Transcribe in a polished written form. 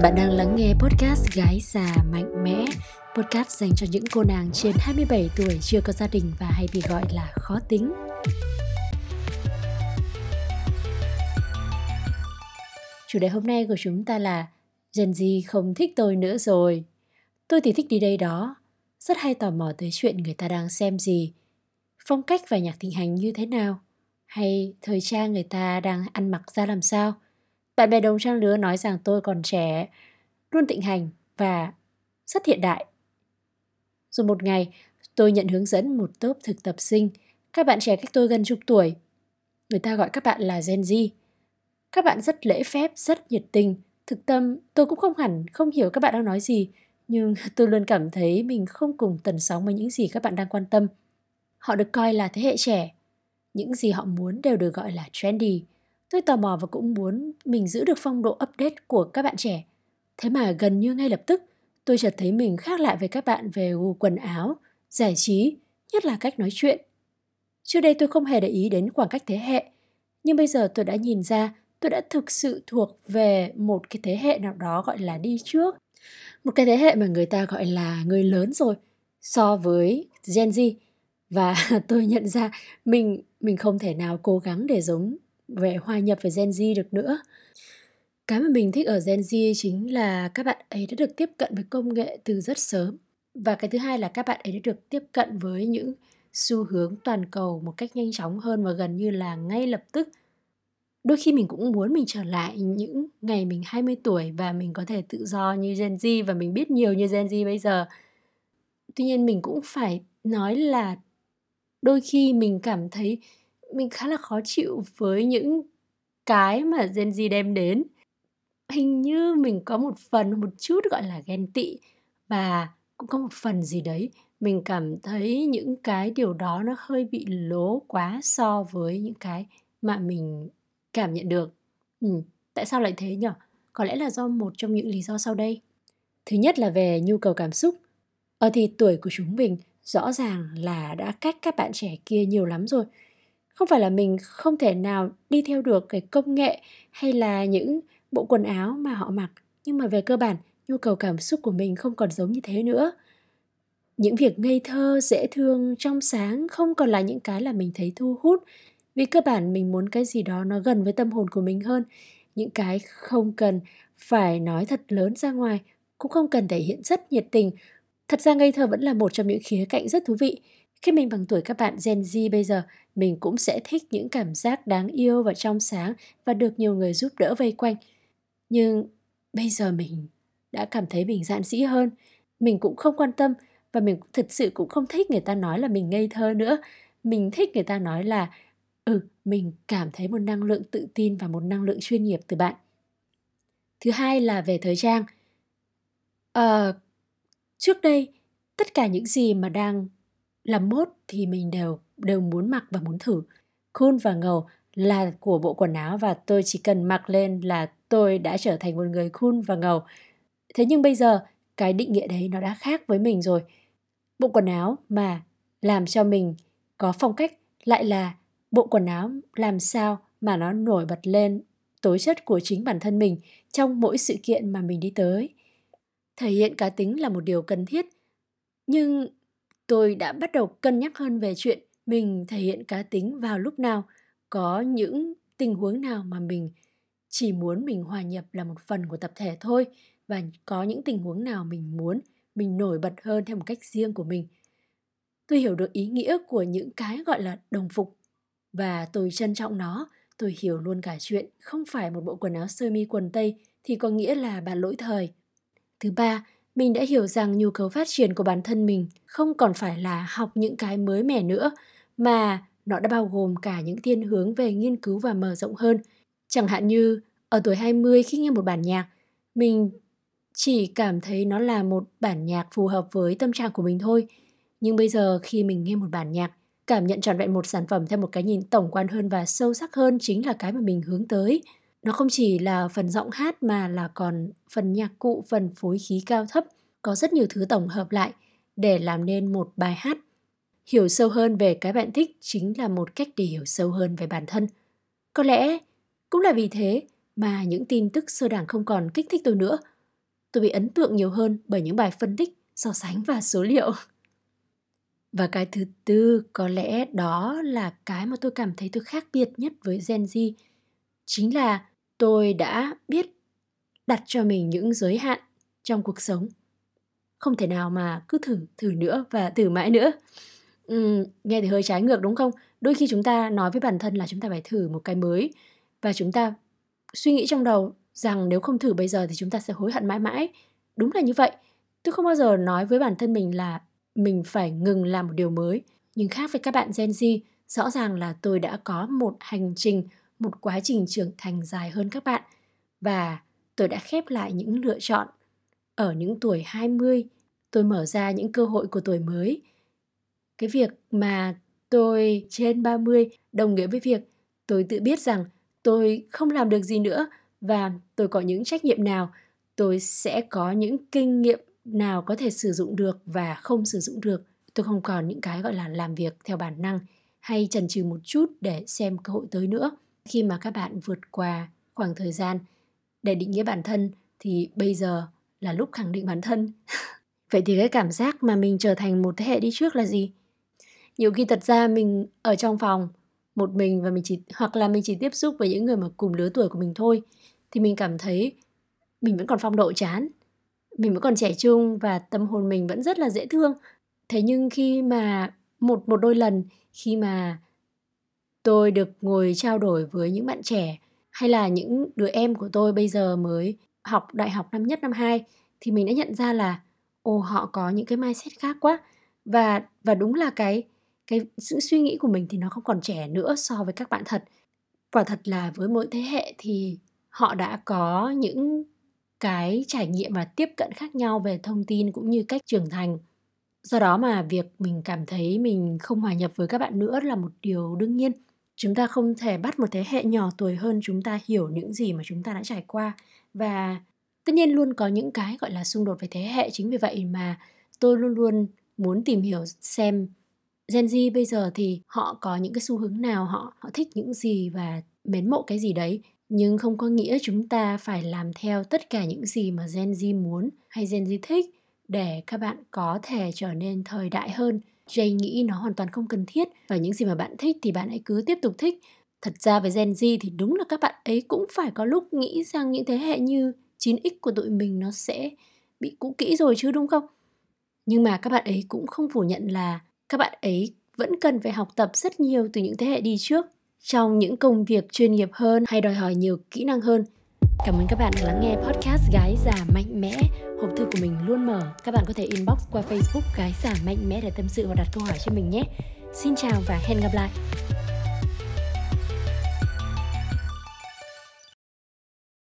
Bạn đang lắng nghe podcast Gái Già Mạnh Mẽ, podcast dành cho những cô nàng trên 27 tuổi chưa có gia đình và hay bị gọi là khó tính. Chủ đề hôm nay của chúng ta là Gen Z không thích tôi nữa rồi. Tôi thì thích đi đây đó, rất hay tò mò tới chuyện người ta đang xem gì, phong cách và nhạc thịnh hành như thế nào, hay thời trang người ta đang ăn mặc ra làm sao. Bạn bè đồng trang lứa nói rằng tôi còn trẻ, luôn thịnh hành và rất hiện đại. Rồi một ngày, tôi nhận hướng dẫn một tốp thực tập sinh, các bạn trẻ cách tôi gần chục tuổi. Người ta gọi các bạn là Gen Z. Các bạn rất lễ phép, rất nhiệt tình. Thực tâm, tôi cũng không hiểu các bạn đang nói gì, nhưng tôi luôn cảm thấy mình không cùng tần sóng với những gì các bạn đang quan tâm. Họ được coi là thế hệ trẻ. Những gì họ muốn đều được gọi là trendy. Tôi tò mò và cũng muốn mình giữ được phong độ update của các bạn trẻ. Thế mà gần như ngay lập tức, tôi chợt thấy mình khác lại với các bạn về gu quần áo, giải trí, nhất là cách nói chuyện. Trước đây tôi không hề để ý đến khoảng cách thế hệ, nhưng bây giờ tôi đã nhìn ra tôi đã thực sự thuộc về một cái thế hệ nào đó gọi là đi trước. Một cái thế hệ mà người ta gọi là người lớn rồi so với Gen Z. Và tôi nhận ra mình không thể nào cố gắng để giống về hòa nhập với Gen Z được nữa. Cái mà mình thích ở Gen Z chính là các bạn ấy đã được tiếp cận với công nghệ từ rất sớm. Và cái thứ hai là các bạn ấy đã được tiếp cận với những xu hướng toàn cầu một cách nhanh chóng hơn và gần như là ngay lập tức. Đôi khi mình cũng muốn mình trở lại những ngày mình 20 tuổi và mình có thể tự do như Gen Z và mình biết nhiều như Gen Z bây giờ. Tuy nhiên mình cũng phải nói là đôi khi mình cảm thấy mình khá là khó chịu với những cái mà Gen Z đem đến. Hình như mình có một phần, một chút gọi là ghen tị và cũng có một phần gì đấy. Mình cảm thấy những cái điều đó nó hơi bị lố quá so với những cái mà mình cảm nhận được. Tại sao lại thế nhỉ? Có lẽ là do một trong những lý do sau đây. Thứ nhất là về nhu cầu cảm xúc. Thì tuổi của chúng mình rõ ràng là đã cách các bạn trẻ kia nhiều lắm rồi. Không phải là mình không thể nào đi theo được cái công nghệ hay là những bộ quần áo mà họ mặc. Nhưng mà về cơ bản, nhu cầu cảm xúc của mình không còn giống như thế nữa. Những việc ngây thơ, dễ thương, trong sáng không còn là những cái là mình thấy thu hút. Vì cơ bản mình muốn cái gì đó nó gần với tâm hồn của mình hơn. Những cái không cần phải nói thật lớn ra ngoài, cũng không cần thể hiện rất nhiệt tình. Thật ra ngây thơ vẫn là một trong những khía cạnh rất thú vị. Khi mình bằng tuổi các bạn Gen Z bây giờ, mình cũng sẽ thích những cảm giác đáng yêu và trong sáng và được nhiều người giúp đỡ vây quanh. Nhưng bây giờ mình đã cảm thấy mình dạn dĩ hơn. Mình cũng không quan tâm và mình thật sự cũng không thích người ta nói là mình ngây thơ nữa. Mình thích người ta nói là mình cảm thấy một năng lượng tự tin và một năng lượng chuyên nghiệp từ bạn. Thứ hai là về thời trang. Trước đây, tất cả những gì mà đang làm mốt thì mình đều muốn mặc và muốn thử. Cool và ngầu là của bộ quần áo và tôi chỉ cần mặc lên là tôi đã trở thành một người cool và ngầu. Thế nhưng bây giờ, cái định nghĩa đấy nó đã khác với mình rồi. Bộ quần áo mà làm cho mình có phong cách lại là bộ quần áo làm sao mà nó nổi bật lên tố chất của chính bản thân mình trong mỗi sự kiện mà mình đi tới. Thể hiện cá tính là một điều cần thiết, nhưng tôi đã bắt đầu cân nhắc hơn về chuyện mình thể hiện cá tính vào lúc nào, có những tình huống nào mà mình chỉ muốn mình hòa nhập là một phần của tập thể thôi và có những tình huống nào mình muốn mình nổi bật hơn theo một cách riêng của mình. Tôi hiểu được ý nghĩa của những cái gọi là đồng phục và tôi trân trọng nó. Tôi hiểu luôn cả chuyện không phải một bộ quần áo sơ mi quần tây thì có nghĩa là bạn lỗi thời. Thứ ba, mình đã hiểu rằng nhu cầu phát triển của bản thân mình không còn phải là học những cái mới mẻ nữa, mà nó đã bao gồm cả những thiên hướng về nghiên cứu và mở rộng hơn. Chẳng hạn như ở tuổi 20 khi nghe một bản nhạc, mình chỉ cảm thấy nó là một bản nhạc phù hợp với tâm trạng của mình thôi. Nhưng bây giờ khi mình nghe một bản nhạc, cảm nhận trọn vẹn một sản phẩm theo một cái nhìn tổng quan hơn và sâu sắc hơn chính là cái mà mình hướng tới. Nó không chỉ là phần giọng hát mà là còn phần nhạc cụ, phần phối khí cao thấp. Có rất nhiều thứ tổng hợp lại để làm nên một bài hát. Hiểu sâu hơn về cái bạn thích chính là một cách để hiểu sâu hơn về bản thân. Có lẽ cũng là vì thế mà những tin tức sơ đẳng không còn kích thích tôi nữa. tôi bị ấn tượng nhiều hơn bởi những bài phân tích, so sánh và số liệu. Và cái thứ tư, có lẽ đó là cái mà tôi cảm thấy tôi khác biệt nhất với Gen Z, chính là tôi đã biết đặt cho mình những giới hạn trong cuộc sống. Không thể nào mà cứ thử nữa và thử mãi nữa. Nghe thì hơi trái ngược đúng không? Đôi khi chúng ta nói với bản thân là chúng ta phải thử một cái mới, và chúng ta suy nghĩ trong đầu rằng nếu không thử bây giờ thì chúng ta sẽ hối hận mãi mãi. Đúng là như vậy. Tôi không bao giờ nói với bản thân mình là mình phải ngừng làm một điều mới. Nhưng khác với các bạn Gen Z, rõ ràng là tôi đã có một hành trình, một quá trình trưởng thành dài hơn các bạn. Và tôi đã khép lại những lựa chọn. Ở những tuổi 20, tôi mở ra những cơ hội của tuổi mới. Cái việc mà tôi trên 30 đồng nghĩa với việc tôi tự biết rằng tôi không làm được gì nữa và tôi có những trách nhiệm nào, tôi sẽ có những kinh nghiệm nào có thể sử dụng được và không sử dụng được. Tôi không còn những cái gọi là làm việc theo bản năng hay chần chừ một chút để xem cơ hội tới nữa. Khi mà các bạn vượt qua khoảng thời gian để định nghĩa bản thân thì bây giờ là lúc khẳng định bản thân. Vậy thì cái cảm giác mà mình trở thành một thế hệ đi trước là gì? Nhiều khi thật ra mình ở trong phòng một mình và mình chỉ tiếp xúc với những người mà cùng lứa tuổi của mình thôi, thì mình cảm thấy mình vẫn còn phong độ chán, mình vẫn còn trẻ trung và tâm hồn mình vẫn rất là dễ thương. Thế nhưng khi mà một đôi lần khi mà tôi được ngồi trao đổi với những bạn trẻ, hay là những đứa em của tôi bây giờ mới học đại học năm nhất năm hai, thì mình đã nhận ra là họ có những cái mindset khác quá, và đúng là cái sự suy nghĩ của mình thì nó không còn trẻ nữa so với các bạn thật. Quả thật là với mỗi thế hệ thì họ đã có những cái trải nghiệm và tiếp cận khác nhau về thông tin cũng như cách trưởng thành. Do đó mà việc mình cảm thấy mình không hòa nhập với các bạn nữa là một điều đương nhiên. Chúng ta không thể bắt một thế hệ nhỏ tuổi hơn chúng ta hiểu những gì mà chúng ta đã trải qua. Và tất nhiên luôn có những cái gọi là xung đột về thế hệ. Chính vì vậy mà tôi luôn luôn muốn tìm hiểu xem Gen Z bây giờ thì họ có những cái xu hướng nào, họ thích những gì và mến mộ cái gì đấy. Nhưng không có nghĩa chúng ta phải làm theo tất cả những gì mà Gen Z muốn hay Gen Z thích để các bạn có thể trở nên thời đại hơn. Jay nghĩ nó hoàn toàn không cần thiết, và những gì mà bạn thích thì bạn hãy cứ tiếp tục thích. Thật ra với Gen Z thì đúng là các bạn ấy cũng phải có lúc nghĩ rằng những thế hệ như 9X của tụi mình nó sẽ bị cũ kỹ rồi chứ, đúng không? Nhưng mà các bạn ấy cũng không phủ nhận là các bạn ấy vẫn cần phải học tập rất nhiều từ những thế hệ đi trước trong những công việc chuyên nghiệp hơn hay đòi hỏi nhiều kỹ năng hơn. Cảm ơn các bạn đã lắng nghe podcast Gái Già Mạnh Mẽ. Hộp thư của mình luôn mở. Các bạn có thể inbox qua Facebook Gái Già Mạnh Mẽ để tâm sự hoặc đặt câu hỏi cho mình nhé. Xin chào và hẹn gặp lại.